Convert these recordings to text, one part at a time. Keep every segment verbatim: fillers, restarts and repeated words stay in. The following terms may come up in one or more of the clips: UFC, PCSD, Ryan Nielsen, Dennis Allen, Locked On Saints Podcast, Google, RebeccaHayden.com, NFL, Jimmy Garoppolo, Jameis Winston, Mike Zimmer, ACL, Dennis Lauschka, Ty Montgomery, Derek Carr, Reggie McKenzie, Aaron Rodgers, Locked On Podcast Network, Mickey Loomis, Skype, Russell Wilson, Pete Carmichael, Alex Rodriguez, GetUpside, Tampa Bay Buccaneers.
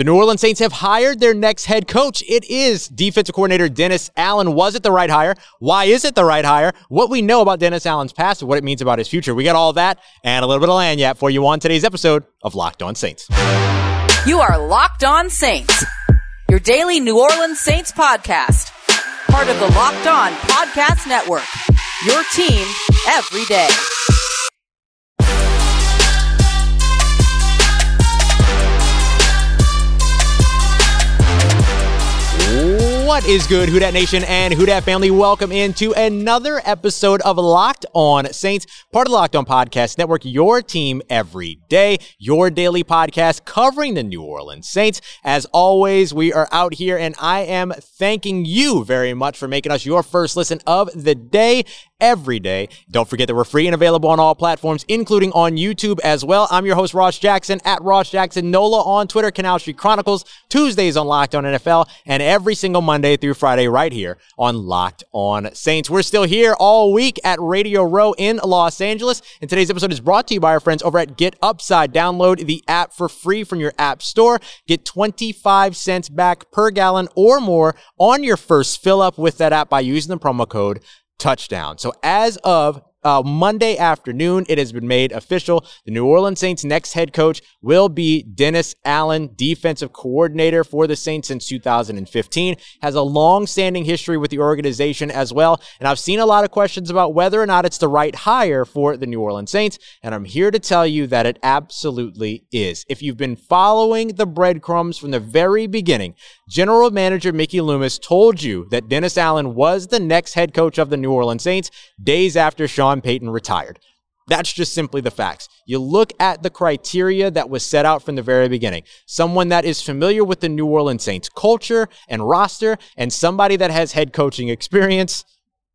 The New Orleans Saints have hired their next head coach. It is defensive coordinator Dennis Allen. Was it the right hire? Why is it the right hire? What we know about Dennis Allen's past and what it means about his future. We got all that and a little bit of Lanyap for you on today's episode of Locked On Saints. You are Locked On Saints, your daily New Orleans Saints podcast. Part of the Locked On Podcast Network, your team every day. What is good, Who Dat Nation and Who Dat family? Welcome into another episode of Locked On Saints, part of the Locked On Podcast Network, your team every day, your daily podcast covering the New Orleans Saints. As always, we are out here, and I am thanking you very much for making us your first listen of the day. Every day. Don't forget that we're free and available on all platforms, including on YouTube as well. I'm your host, Ross Jackson, at Ross Jackson Nola on Twitter, Canal Street Chronicles, Tuesdays on Locked On N F L, and every single Monday through Friday right here on Locked On Saints. We're still here all week at Radio Row in Los Angeles, and today's episode is brought to you by our friends over at GetUpside. Download the app for free from your app store. Get twenty-five cents back per gallon or more on your first fill-up with that app by using the promo code Touchdown. So as of uh, Monday afternoon, it has been made official. The New Orleans Saints' next head coach will be Dennis Allen, defensive coordinator for the Saints since two thousand fifteen. Has a long-standing history with the organization as well. And I've seen a lot of questions about whether or not it's the right hire for the New Orleans Saints. And I'm here to tell you that it absolutely is. If you've been following the breadcrumbs from the very beginning, General Manager Mickey Loomis told you that Dennis Allen was the next head coach of the New Orleans Saints days after Sean Payton retired. That's just simply the facts. You look at the criteria that was set out from the very beginning. Someone that is familiar with the New Orleans Saints culture and roster, and somebody that has head coaching experience.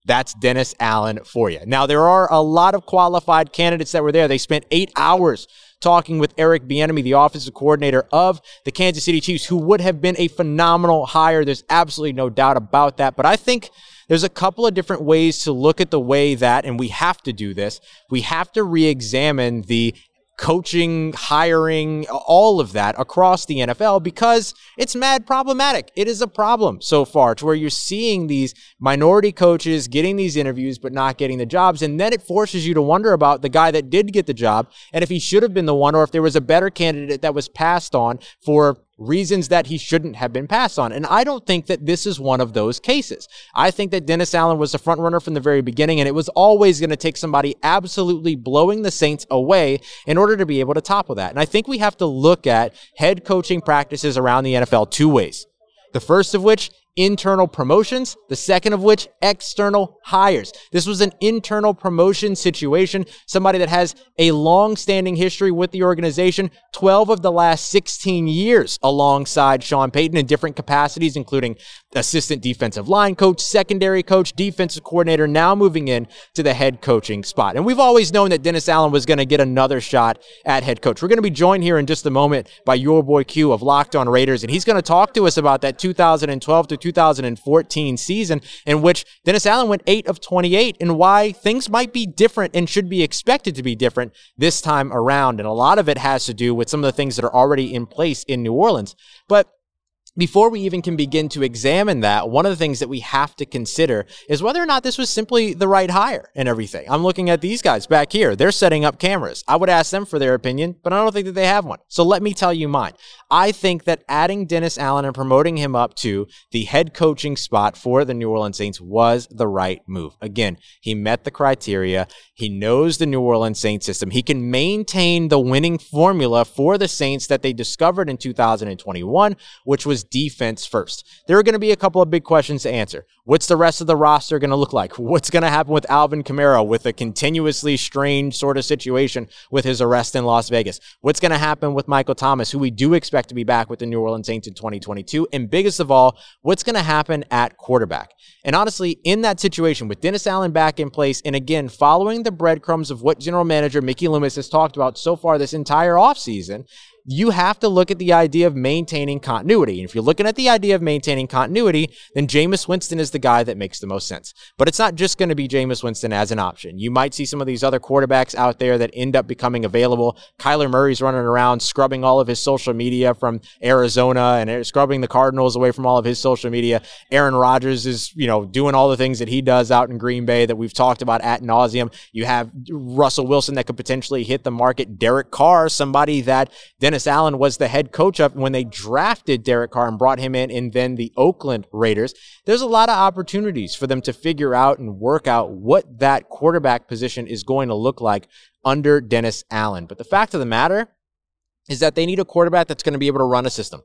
That's Dennis Allen for you. Now, there are a lot of qualified candidates that were there. They spent eight hours talking with Eric Bieniemy, the offensive coordinator of the Kansas City Chiefs, who would have been a phenomenal hire. There's absolutely no doubt about that. But I think there's a couple of different ways to look at the way that, and we have to do this, we have to re-examine the coaching, hiring, all of that across the N F L, because it's mad problematic. It is a problem so far to where you're seeing these minority coaches getting these interviews but not getting the jobs. And then it forces you to wonder about the guy that did get the job and if he should have been the one, or if there was a better candidate that was passed on for reasons that he shouldn't have been passed on. And I don't think that this is one of those cases. I think that Dennis Allen was the front runner from the very beginning, and it was always going to take somebody absolutely blowing the Saints away in order to be able to topple that. And I think we have to look at head coaching practices around the N F L two ways. The first of which, internal promotions. The second of which, external hires. This was an internal promotion situation. Somebody that has a long-standing history with the organization, twelve of the last sixteen years alongside Sean Payton in different capacities, including assistant defensive line coach, secondary coach, defensive coordinator, now moving in to the head coaching spot. And we've always known that Dennis Allen was going to get another shot at head coach. We're going to be joined here in just a moment by your boy Q of Locked On Raiders, and he's going to talk to us about that two thousand twelve to two thousand fourteen season in which Dennis Allen went eight of twenty-eight, and why things might be different and should be expected to be different this time around. And a lot of it has to do with some of the things that are already in place in New Orleans. But before we even can begin to examine that, one of the things that we have to consider is whether or not this was simply the right hire and everything. I'm looking at these guys back here. They're setting up cameras. I would ask them for their opinion, but I don't think that they have one. So let me tell you mine. I think that adding Dennis Allen and promoting him up to the head coaching spot for the New Orleans Saints was the right move. Again, he met the criteria. He knows the New Orleans Saints system. He can maintain the winning formula for the Saints that they discovered in two thousand twenty-one, which was defense first. There are going to be a couple of big questions to answer. What's the rest of the roster going to look like? What's going to happen with Alvin Kamara with a continuously strange sort of situation with his arrest in Las Vegas? What's going to happen with Michael Thomas, who we do expect to be back with the New Orleans Saints in twenty twenty-two? And biggest of all, what's going to happen at quarterback? And honestly, in that situation with Dennis Allen back in place, and again, following the breadcrumbs of what General Manager Mickey Loomis has talked about so far this entire offseason, you have to look at the idea of maintaining continuity. And if you're looking at the idea of maintaining continuity, then Jameis Winston is the guy that makes the most sense. But it's not just going to be Jameis Winston as an option. You might see some of these other quarterbacks out there that end up becoming available. Kyler Murray's running around scrubbing all of his social media from Arizona and scrubbing the Cardinals away from all of his social media. Aaron Rodgers is, you know, doing all the things that he does out in Green Bay that we've talked about ad nauseum. You have Russell Wilson that could potentially hit the market. Derek Carr, somebody that Dennis Allen was the head coach of when they drafted Derek Carr and brought him in, and then the Oakland Raiders. There's a lot of opportunities for them to figure out and work out what that quarterback position is going to look like under Dennis Allen. But the fact of the matter is that they need a quarterback that's going to be able to run a system.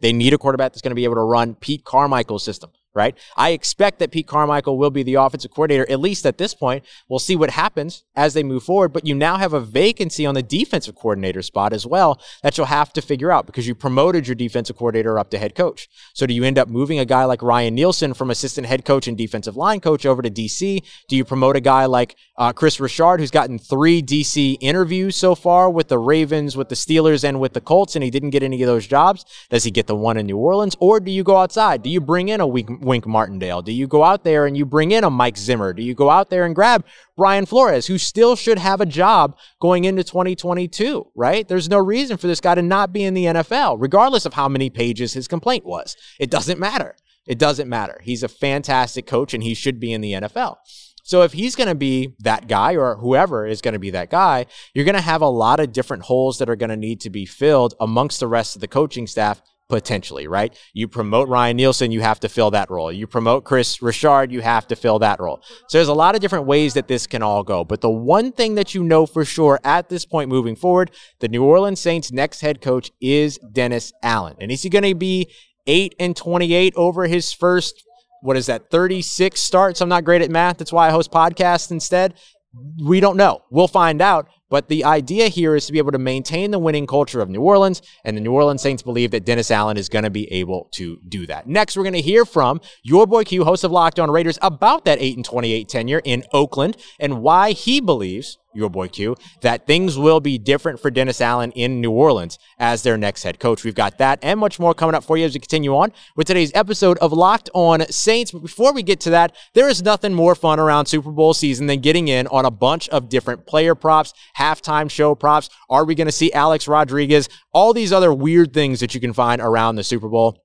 They need a quarterback that's going to be able to run Pete Carmichael's system, right? I expect that Pete Carmichael will be the offensive coordinator, at least at this point. We'll see what happens as they move forward, but you now have a vacancy on the defensive coordinator spot as well that you'll have to figure out because you promoted your defensive coordinator up to head coach. So do you end up moving a guy like Ryan Nielsen from assistant head coach and defensive line coach over to D C? Do you promote a guy like uh, Chris Richard, who's gotten three D C interviews so far with the Ravens, with the Steelers, and with the Colts, and he didn't get any of those jobs? Does he get the one in New Orleans? Or do you go outside? Do you bring in a week Wink Martindale? Do you go out there and you bring in a Mike Zimmer? Do you go out there and grab Brian Flores, who still should have a job going into twenty twenty-two, right? There's no reason for this guy to not be in the N F L, regardless of how many pages his complaint was. It doesn't matter. It doesn't matter. He's a fantastic coach and he should be in the N F L. So if he's going to be that guy, or whoever is going to be that guy, you're going to have a lot of different holes that are going to need to be filled amongst the rest of the coaching staff. Potentially, right? You promote Ryan Nielsen, you have to fill that role. You promote Chris Richard, you have to fill that role. So there's a lot of different ways that this can all go. But the one thing that you know for sure at this point moving forward, the New Orleans Saints' next head coach is Dennis Allen. And is he going to be eight and twenty-eight over his first, what is that, thirty-six starts? I'm not great at math. That's why I host podcasts instead. We don't know. We'll find out. But the idea here is to be able to maintain the winning culture of New Orleans, and the New Orleans Saints believe that Dennis Allen is going to be able to do that. Next, we're going to hear from your boy Q, host of Locked On Raiders, about that eight and twenty-eight tenure in Oakland and why he believes, your boy Q, that things will be different for Dennis Allen in New Orleans as their next head coach. We've got that and much more coming up for you as we continue on with today's episode of Locked On Saints. But before we get to that, there is nothing more fun around Super Bowl season than getting in on a bunch of different player props, halftime show props. Are we going to see Alex Rodriguez? All these other weird things that you can find around the Super Bowl.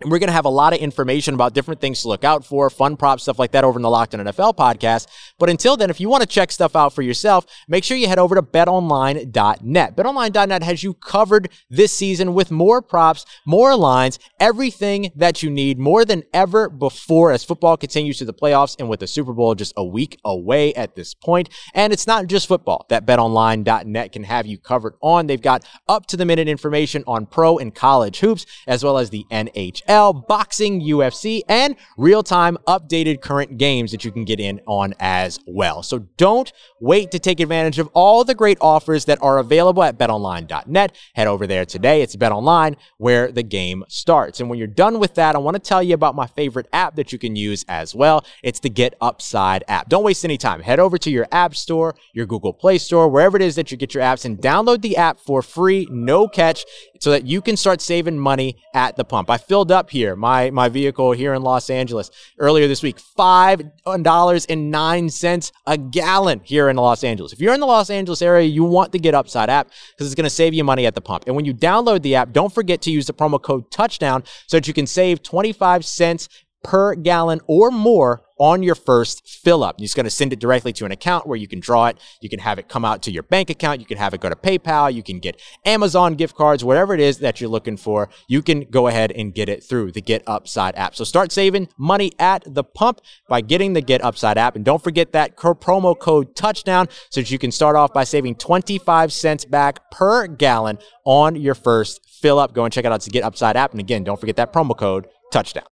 And we're going to have a lot of information about different things to look out for, fun props, stuff like that over in the Locked On N F L podcast. But until then, if you want to check stuff out for yourself, make sure you head over to bet online dot net. bet online dot net has you covered this season with more props, more lines, everything that you need more than ever before as football continues to the playoffs and with the Super Bowl just a week away at this point. And it's not just football that bet online dot net can have you covered on. They've got up-to-the-minute information on pro and college hoops, as well as the N H L. Boxing, U F C, and real-time updated current games that you can get in on as well. So don't wait to take advantage of all the great offers that are available at bet online dot net. Head over there today. It's BetOnline, where the game starts. And when you're done with that, I want to tell you about my favorite app that you can use as well. It's the GetUpside app. Don't waste any time. Head over to your App Store, your Google Play Store, wherever it is that you get your apps, and download the app for free, no catch, so that you can start saving money at the pump. I filled up here, my my vehicle here in Los Angeles earlier this week, five dollars and nine cents a gallon here in Los Angeles. If you're in the Los Angeles area, you want the GetUpside app because it's going to save you money at the pump. And when you download the app, don't forget to use the promo code TOUCHDOWN so that you can save twenty-five cents per gallon or more on your first fill up. It's going to send it directly to an account where you can draw it. You can have it come out to your bank account. You can have it go to PayPal. You can get Amazon gift cards, whatever it is that you're looking for. You can go ahead and get it through the GetUpside app. So start saving money at the pump by getting the GetUpside app. And don't forget that promo code TOUCHDOWN so that you can start off by saving twenty-five cents back per gallon on your first fill up. Go and check it out. It's the GetUpside app. And again, don't forget that promo code TOUCHDOWN.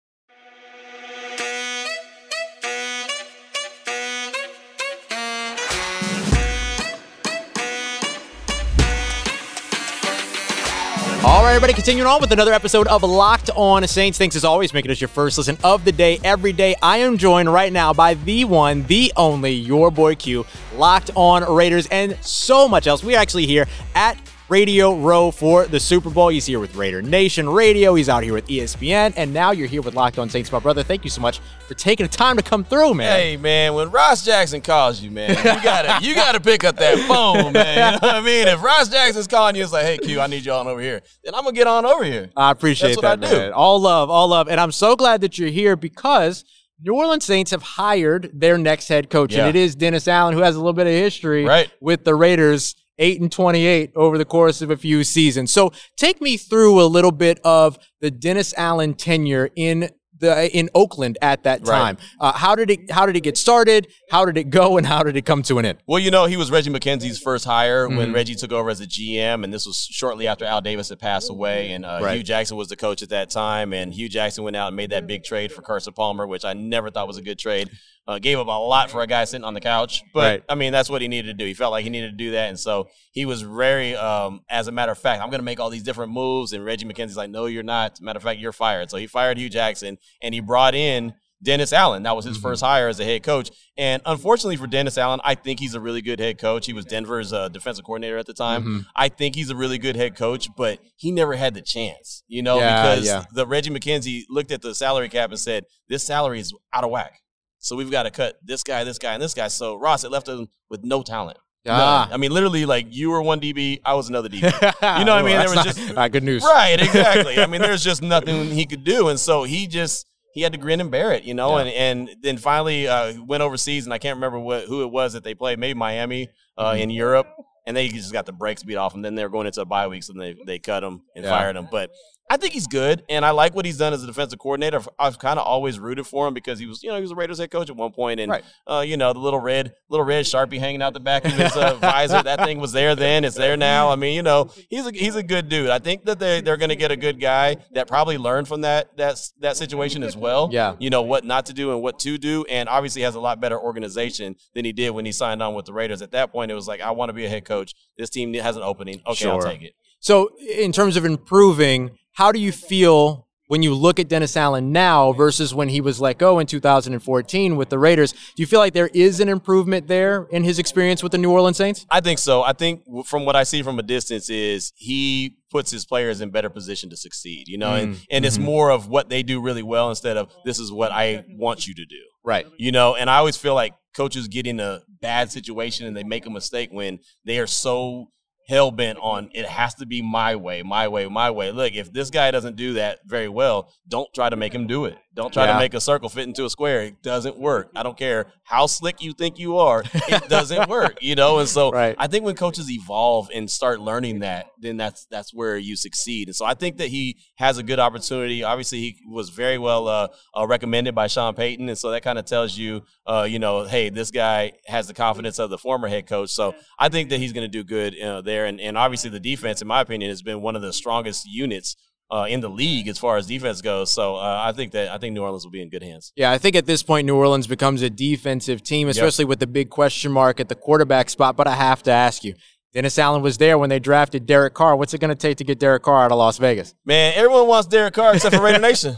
All right, everybody, continuing on with another episode of Locked On Saints. Thanks, as always, making us your first listen of the day every day. I am joined right now by the one, the only, your boy Q, Locked On Raiders, and so much else. We are actually here at Radio Row for the Super Bowl. He's here with Raider Nation Radio. He's out here with E S P N. And now you're here with Locked On Saints, my brother. Thank you so much for taking the time to come through, man. Hey, man, when Ross Jackson calls you, man, you gotta you gotta pick up that phone, man. You know what I mean? If Ross Jackson's calling you, it's like, hey, Q, I need you on over here. Then I'm gonna get on over here. I appreciate that, man. That's what I do. All love, all love. And I'm so glad that you're here because New Orleans Saints have hired their next head coach, yeah. and it is Dennis Allen, who has a little bit of history right. with the Raiders, eight and twenty-eight over the course of a few seasons. So take me through a little bit of the Dennis Allen tenure in the in Oakland at that time. Right. Uh, how did it how did it get started? How did it go? And how did it come to an end? Well, you know, he was Reggie McKenzie's first hire mm-hmm. when Reggie took over as a G M, and this was shortly after Al Davis had passed away, and uh, right. Hugh Jackson was the coach at that time, and Hugh Jackson went out and made that big trade for Carson Palmer, which I never thought was a good trade. Uh, gave up a lot for a guy sitting on the couch, but right. I mean, that's what he needed to do. He felt like he needed to do that, and so he was very, um, as a matter of fact, I'm going to make all these different moves, and Reggie McKenzie's like, no, you're not. Matter of fact, you're fired. So he fired Hugh Jackson, and he brought in Dennis Allen. That was his mm-hmm. first hire as a head coach, and unfortunately for Dennis Allen, I think he's a really good head coach. He was Denver's uh, defensive coordinator at the time. Mm-hmm. I think he's a really good head coach, but he never had the chance, you know, yeah, because yeah. the Reggie McKenzie looked at the salary cap and said, this salary is out of whack. So we've got to cut this guy, this guy, and this guy. So, Ross, it left him with no talent. Ah. No, I mean, literally, like, you were one D B, I was another D B. You know what I mean? There was not, just not good news. Right, exactly. I mean, there's just nothing he could do. And so he just – he had to grin and bear it, you know. Yeah. And and then finally uh, went overseas, and I can't remember what who it was that they played, maybe Miami uh, mm-hmm. in Europe. And they just got the brakes beat off him. Then they were going into a bye week, so they, they cut him and yeah. fired him. But I think he's good, and I like what he's done as a defensive coordinator. I've, I've kind of always rooted for him because he was, you know, he was a Raiders head coach at one point, and right. uh, you know, the little red, little red Sharpie hanging out the back of his uh, visor. That thing was there then; it's there now. I mean, you know, he's a, he's a good dude. I think that they they're going to get a good guy that probably learned from that that that situation as well. Yeah, you know what not to do and what to do, and obviously has a lot better organization than he did when he signed on with the Raiders. At that point, it was like, I want to be a head coach. Coach, this team has an opening. Okay, sure. I'll take it. So in terms of improving, how do you feel when you look at Dennis Allen now versus when he was let go in two thousand fourteen with the Raiders? Do you feel like there is an improvement there in his experience with the New Orleans Saints? I think so. I think from what I see from a distance is he puts his players in better position to succeed, you know, mm, and, and mm-hmm. it's more of what they do really well instead of this is what I want you to do. Right. You know, and I always feel like coaches get in a bad situation and they make a mistake when they are so hell-bent on it has to be my way, my way, my way. Look, if this guy doesn't do that very well, don't try to make him do it. Don't try yeah. to make a circle fit into a square. It doesn't work. I don't care how slick you think you are. It doesn't work, you know? And so right. I think when coaches evolve and start learning that, then that's that's where you succeed. And so I think that he has a good opportunity. Obviously, he was very well uh, uh, recommended by Sean Payton, and so that kind of tells you, uh, you know, hey, this guy has the confidence of the former head coach. So I think that he's going to do good, you know, there. And, and obviously the defense, in my opinion, has been one of the strongest units Uh, in the league as far as defense goes. So uh, I think that I think New Orleans will be in good hands. Yeah, I think at this point New Orleans becomes a defensive team, especially yep. with the big question mark at the quarterback spot. But I have to ask you, Dennis Allen was there when they drafted Derek Carr. What's it going to take to get Derek Carr out of Las Vegas? Man, everyone wants Derek Carr except for Raider Nation.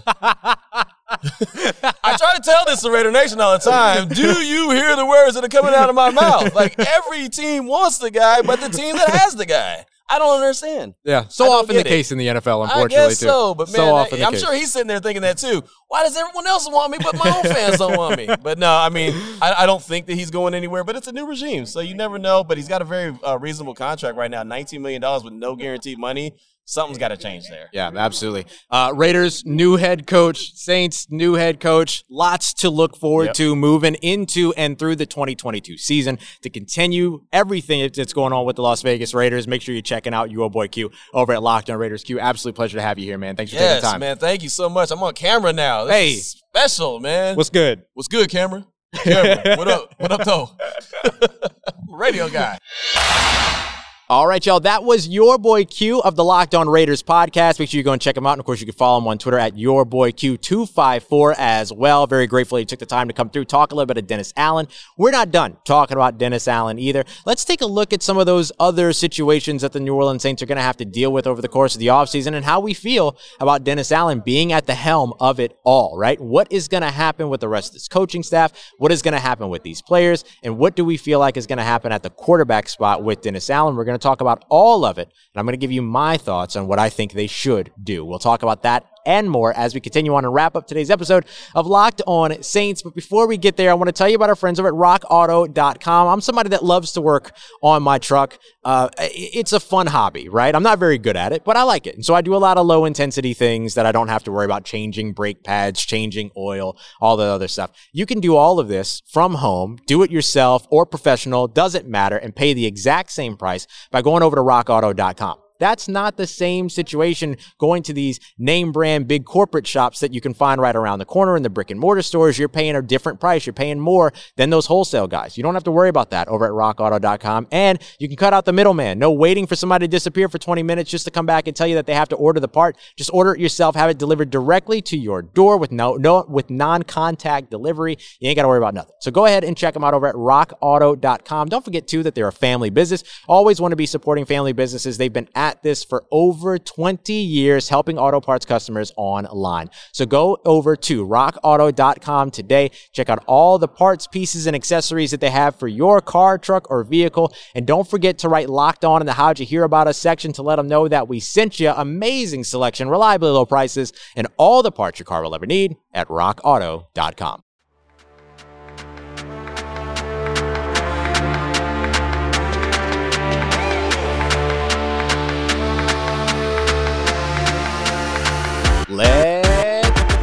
I try to tell this to Raider Nation all the time. Do you hear the words that are coming out of my mouth? Like, every team wants the guy, but the team that has the guy. I don't understand. Yeah, so often the it. case in the N F L, unfortunately. I guess too. so, but man, so often I, I'm case. sure he's sitting there thinking that too. Why does everyone else want me, but my own fans don't want me? But no, I mean, I, I don't think that he's going anywhere, but it's a new regime, so you never know. But he's got a very uh, reasonable contract right now, nineteen million dollars with no guaranteed money. Something's got to change there. Yeah, absolutely. Uh, Raiders, new head coach. Saints, new head coach. Lots to look forward yep. to moving into and through the twenty twenty-two season to continue everything that's going on with the Las Vegas Raiders. Make sure you're checking out your boy Q over at Locked On Raiders. Q, absolute pleasure to have you here, man. Thanks for yes, taking the time. Yes, man. Thank you so much. I'm on camera now. This hey. is special, man. What's good? What's good, camera? Camera. What up? What up, though? Radio guy. All right, y'all, that was your boy Q of the Locked On Raiders podcast. Make sure you go and check him out. And, of course, you can follow him on Twitter at your boy Q two five four as well. Very grateful he took the time to come through, talk a little bit of Dennis Allen. We're not done talking about Dennis Allen either. Let's take a look at some of those other situations that the New Orleans Saints are going to have to deal with over the course of the offseason and how we feel about Dennis Allen being at the helm of it all, right? What is going to happen with the rest of this coaching staff? What is going to happen with these players? And what do we feel like is going to happen at the quarterback spot with Dennis Allen? We're going going to talk about all of it, and I'm going to give you my thoughts on what I think they should do. We'll talk about that and more as we continue on and wrap up today's episode of Locked On Saints. But before we get there, I want to tell you about our friends over at rock auto dot com. I'm somebody that loves to work on my truck. Uh, it's a fun hobby, right? I'm not very good at it, but I like it. And so I do a lot of low intensity things that I don't have to worry about changing brake pads, changing oil, all that other stuff. You can do all of this from home, do it yourself or professional, doesn't matter, and pay the exact same price by going over to rock auto dot com. That's not the same situation going to these name brand big corporate shops that you can find right around the corner in the brick and mortar stores. You're paying a different price. You're paying more than those wholesale guys. You don't have to worry about that over at rock auto dot com. And you can cut out the middleman. No waiting for somebody to disappear for twenty minutes just to come back and tell you that they have to order the part. Just order it yourself. Have it delivered directly to your door with no, no with non-contact delivery. You ain't got to worry about nothing. So go ahead and check them out over at rock auto dot com. Don't forget, too, that they're a family business. Always want to be supporting family businesses. They've been at this for over twenty years, helping auto parts customers online. So go over to rock auto dot com today. Check out all the parts, pieces, and accessories that they have for your car, truck, or vehicle. And don't forget to write Locked On in the How'd You Hear About Us section to let them know that we sent you. Amazing selection, reliably low prices, and all the parts your car will ever need at rock auto dot com. Let's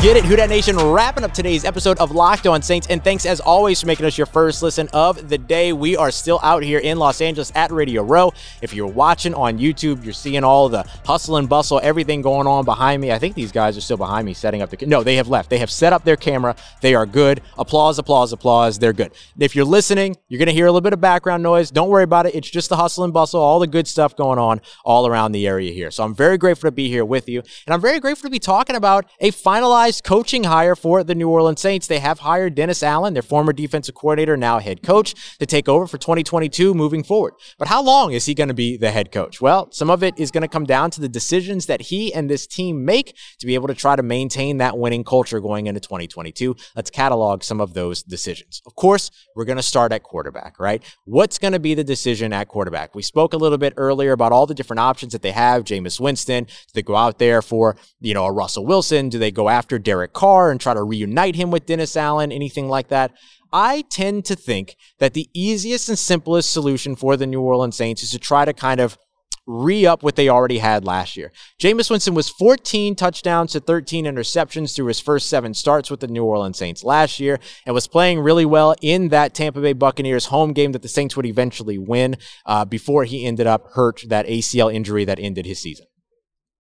get it, Who Dat Nation, wrapping up today's episode of Locked On Saints, and thanks as always for making us your first listen of the day. We are still out here in Los Angeles at Radio Row. If you're watching on YouTube, you're seeing all the hustle and bustle, everything going on behind me. I think these guys are still behind me setting up the... No, they have left. They have set up their camera. They are good. Applause, applause, applause. They're good. If you're listening, you're going to hear a little bit of background noise. Don't worry about it. It's just the hustle and bustle, all the good stuff going on all around the area here. So I'm very grateful to be here with you, and I'm very grateful to be talking about a finalized coaching hire for the New Orleans Saints. They have hired Dennis Allen, their former defensive coordinator, now head coach, to take over for twenty twenty-two moving forward. But how long is he going to be the head coach? Well, some of it is going to come down to the decisions that he and this team make to be able to try to maintain that winning culture going into twenty twenty-two. Let's catalog some of those decisions. Of course, we're going to start at quarterback, right? What's going to be the decision at quarterback? We spoke a little bit earlier about all the different options that they have. Jameis Winston, they go out there for, you know, a Russell Wilson. Do they go after Derek Carr and try to reunite him with Dennis Allen? Anything like that? I tend to think that the easiest and simplest solution for the New Orleans Saints is to try to kind of re-up what they already had last year. Jameis Winston was fourteen touchdowns to thirteen interceptions through his first seven starts with the New Orleans Saints last year, and was playing really well in that Tampa Bay Buccaneers home game that the Saints would eventually win uh, before he ended up hurt, that A C L injury that ended his season.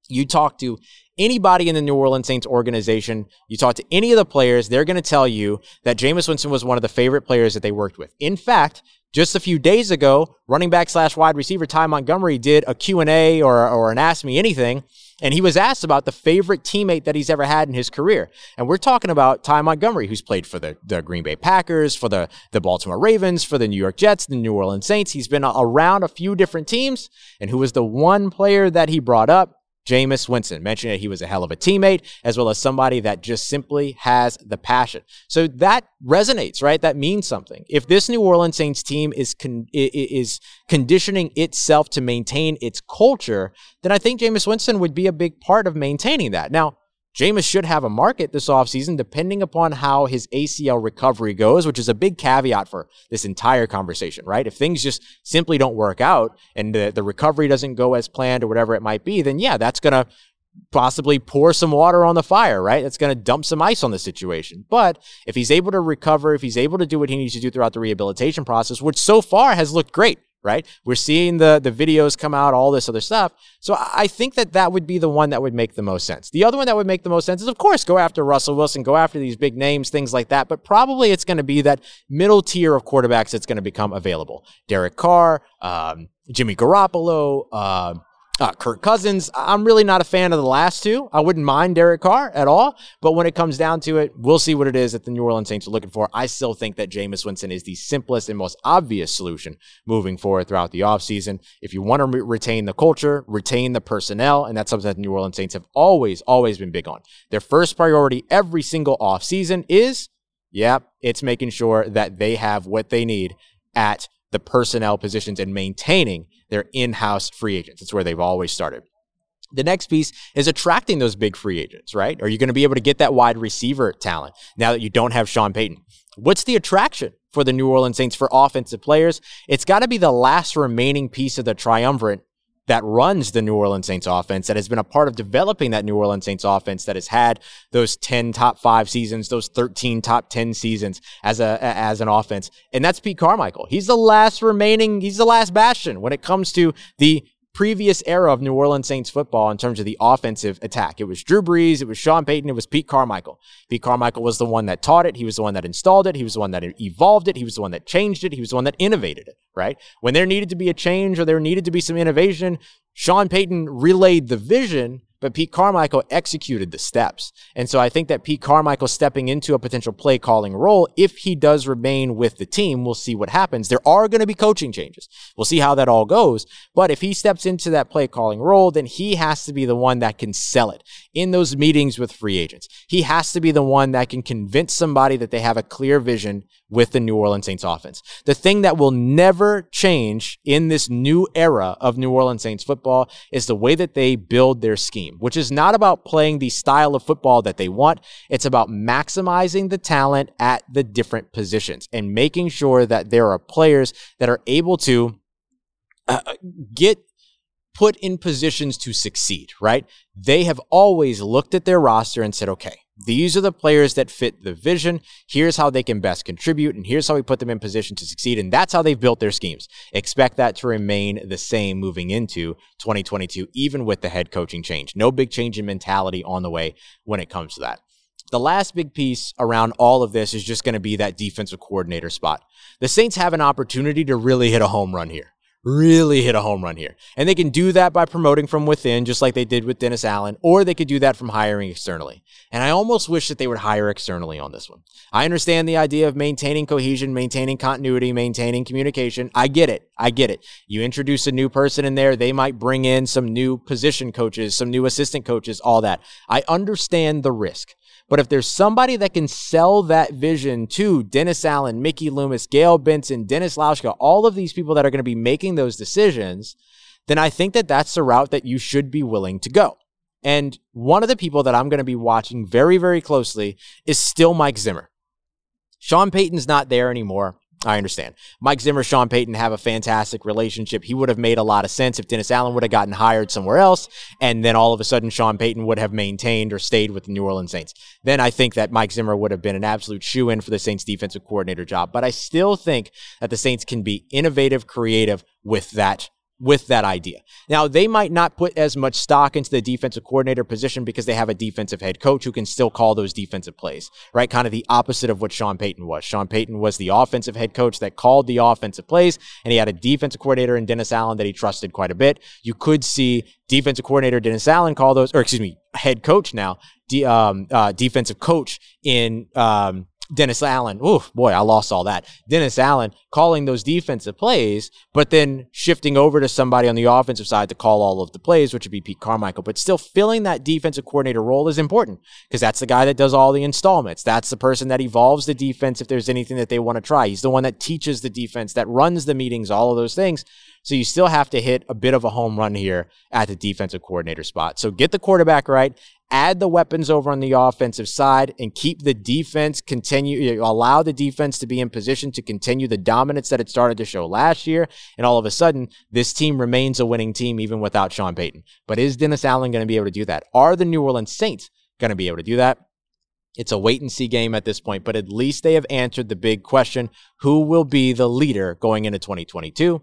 You talk to anybody in the New Orleans Saints organization, you talk to any of the players, they're going to tell you that Jameis Winston was one of the favorite players that they worked with. In fact, just a few days ago, running back slash wide receiver Ty Montgomery did a Q and A or, or an Ask Me Anything, and he was asked about the favorite teammate that he's ever had in his career. And we're talking about Ty Montgomery, who's played for the, the Green Bay Packers, for the, the Baltimore Ravens, for the New York Jets, the New Orleans Saints. He's been around a few different teams, and who was the one player that he brought up? Jameis Winston, mentioned that he was a hell of a teammate, as well as somebody that just simply has the passion. So that resonates, right? That means something. If this New Orleans Saints team is con- is conditioning itself to maintain its culture, then I think Jameis Winston would be a big part of maintaining that. Now, Jameis should have a market this offseason, depending upon how his A C L recovery goes, which is a big caveat for this entire conversation, right? If things just simply don't work out and the, the recovery doesn't go as planned or whatever it might be, then yeah, that's going to possibly pour some water on the fire, right? That's going to dump some ice on the situation. But if he's able to recover, if he's able to do what he needs to do throughout the rehabilitation process, which so far has looked great, right? We're seeing the, the videos come out, all this other stuff. So I think that that would be the one that would make the most sense. The other one that would make the most sense is, of course, go after Russell Wilson, go after these big names, things like that. But probably it's going to be that middle tier of quarterbacks that's going to become available. Derek Carr, um, Jimmy Garoppolo, uh, uh, Kirk Cousins. I'm really not a fan of the last two. I wouldn't mind Derek Carr at all. But when it comes down to it, we'll see what it is that the New Orleans Saints are looking for. I still think that Jameis Winston is the simplest and most obvious solution moving forward throughout the offseason. If you want to re- retain the culture, retain the personnel, and that's something that the New Orleans Saints have always, always been big on. Their first priority every single offseason is, yeah, it's making sure that they have what they need at the personnel positions and maintaining They're in-house free agents. It's where they've always started. The next piece is attracting those big free agents, right? Are you going to be able to get that wide receiver talent now that you don't have Sean Payton? What's the attraction for the New Orleans Saints for offensive players? It's got to be the last remaining piece of the triumvirate that runs the New Orleans Saints offense, that has been a part of developing that New Orleans Saints offense, that has had those ten top five seasons, those thirteen top ten seasons as a as an offense. And that's Pete Carmichael. He's the last remaining, he's the last bastion when it comes to the previous era of New Orleans Saints football in terms of the offensive attack. It was Drew Brees, it was Sean Payton, it was Pete Carmichael. Pete Carmichael was the one that taught it. He was the one that installed it. He was the one that evolved it. He was the one that changed it. He was the one that innovated it, right? When there needed to be a change or there needed to be some innovation, Sean Payton relayed the vision, but Pete Carmichael executed the steps. And so I think that Pete Carmichael stepping into a potential play calling role, if he does remain with the team, we'll see what happens. There are going to be coaching changes. We'll see how that all goes. But if he steps into that play calling role, then he has to be the one that can sell it in those meetings with free agents. He has to be the one that can convince somebody that they have a clear vision with the New Orleans Saints offense. The thing that will never change in this new era of New Orleans Saints football is the way that they build their scheme, which is not about playing the style of football that they want. It's about maximizing the talent at the different positions and making sure that there are players that are able to uh, get put in positions to succeed, right? They have always looked at their roster and said, okay, these are the players that fit the vision. Here's how they can best contribute, and here's how we put them in position to succeed, and that's how they've built their schemes. Expect that to remain the same moving into twenty twenty-two, even with the head coaching change. No big change in mentality on the way when it comes to that. The last big piece around all of this is just going to be that defensive coordinator spot. The Saints have an opportunity to really hit a home run here. Really hit a home run here. And they can do that by promoting from within, just like they did with Dennis Allen, or they could do that from hiring externally. And I almost wish that they would hire externally on this one. I understand the idea of maintaining cohesion, maintaining continuity, maintaining communication. I get it. I get it. You introduce a new person in there, they might bring in some new position coaches, some new assistant coaches, all that. I understand the risk. But if there's somebody that can sell that vision to Dennis Allen, Mickey Loomis, Gail Benson, Dennis Lauschka, all of these people that are going to be making those decisions, then I think that that's the route that you should be willing to go. And one of the people that I'm going to be watching very, very closely is still Mike Zimmer. Sean Payton's not there anymore. I understand. Mike Zimmer, Sean Payton have a fantastic relationship. He would have made a lot of sense if Dennis Allen would have gotten hired somewhere else, and then all of a sudden Sean Payton would have maintained or stayed with the New Orleans Saints. Then I think that Mike Zimmer would have been an absolute shoe-in for the Saints defensive coordinator job. But I still think that the Saints can be innovative, creative with that with that idea. Now, they might not put as much stock into the defensive coordinator position because they have a defensive head coach who can still call those defensive plays, right? Kind of the opposite of what Sean Payton was. Sean Payton was the offensive head coach that called the offensive plays, and he had a defensive coordinator in Dennis Allen that he trusted quite a bit. You could see defensive coordinator Dennis Allen call those, or excuse me, head coach now, de- um, uh, defensive coach in um, Dennis Allen. Oh boy, I lost all that. Dennis Allen calling those defensive plays, but then shifting over to somebody on the offensive side to call all of the plays, which would be Pete Carmichael. But still filling that defensive coordinator role is important because that's the guy that does all the installments. That's the person that evolves the defense if there's anything that they want to try. He's the one that teaches the defense, that runs the meetings, all of those things. So you still have to hit a bit of a home run here at the defensive coordinator spot. So get the quarterback right, add the weapons over on the offensive side, and keep the defense continue, allow the defense to be in position to continue the dominance that it started to show last year. And all of a sudden, this team remains a winning team even without Sean Payton. But is Dennis Allen going to be able to do that? Are the New Orleans Saints going to be able to do that? It's a wait-and-see game at this point, but at least they have answered the big question, who will be the leader going into twenty twenty-two?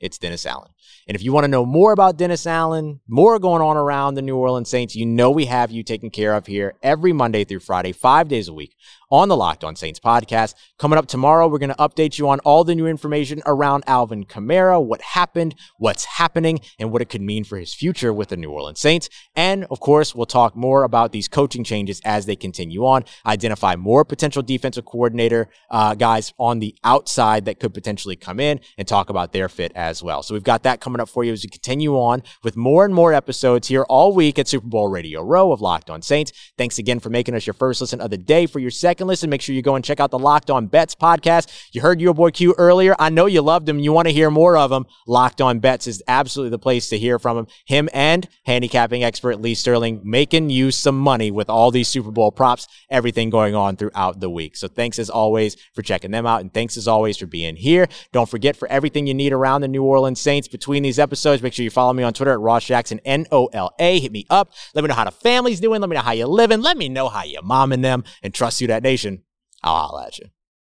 It's Dennis Allen. And if you want to know more about Dennis Allen, more going on around the New Orleans Saints, you know we have you taken care of here every Monday through Friday, five days a week on the Locked On Saints podcast. Coming up tomorrow, we're going to update you on all the new information around Alvin Kamara, what happened, what's happening, and what it could mean for his future with the New Orleans Saints. And, of course, we'll talk more about these coaching changes as they continue on, identify more potential defensive coordinator uh, guys on the outside that could potentially come in, and talk about their fit as well. So we've got that coming up for you as we continue on with more and more episodes here all week at Super Bowl Radio Row of Locked On Saints. Thanks again for making us your first listen of the day. For your second second listen, make sure you go and check out the Locked On Bets podcast. You heard your boy Q earlier. I know you loved him. You want to hear more of him. Locked On Bets is absolutely the place to hear from him. Him and handicapping expert Lee Sterling making you some money with all these Super Bowl props, everything going on throughout the week. So thanks as always for checking them out. And thanks as always for being here. Don't forget, for everything you need around the New Orleans Saints between these episodes, make sure you follow me on Twitter at Ross Jackson, N O L A. Hit me up. Let me know how the family's doing. Let me know how you're living. Let me know how your mom and them. And trust you, that nation. I'll holler at you.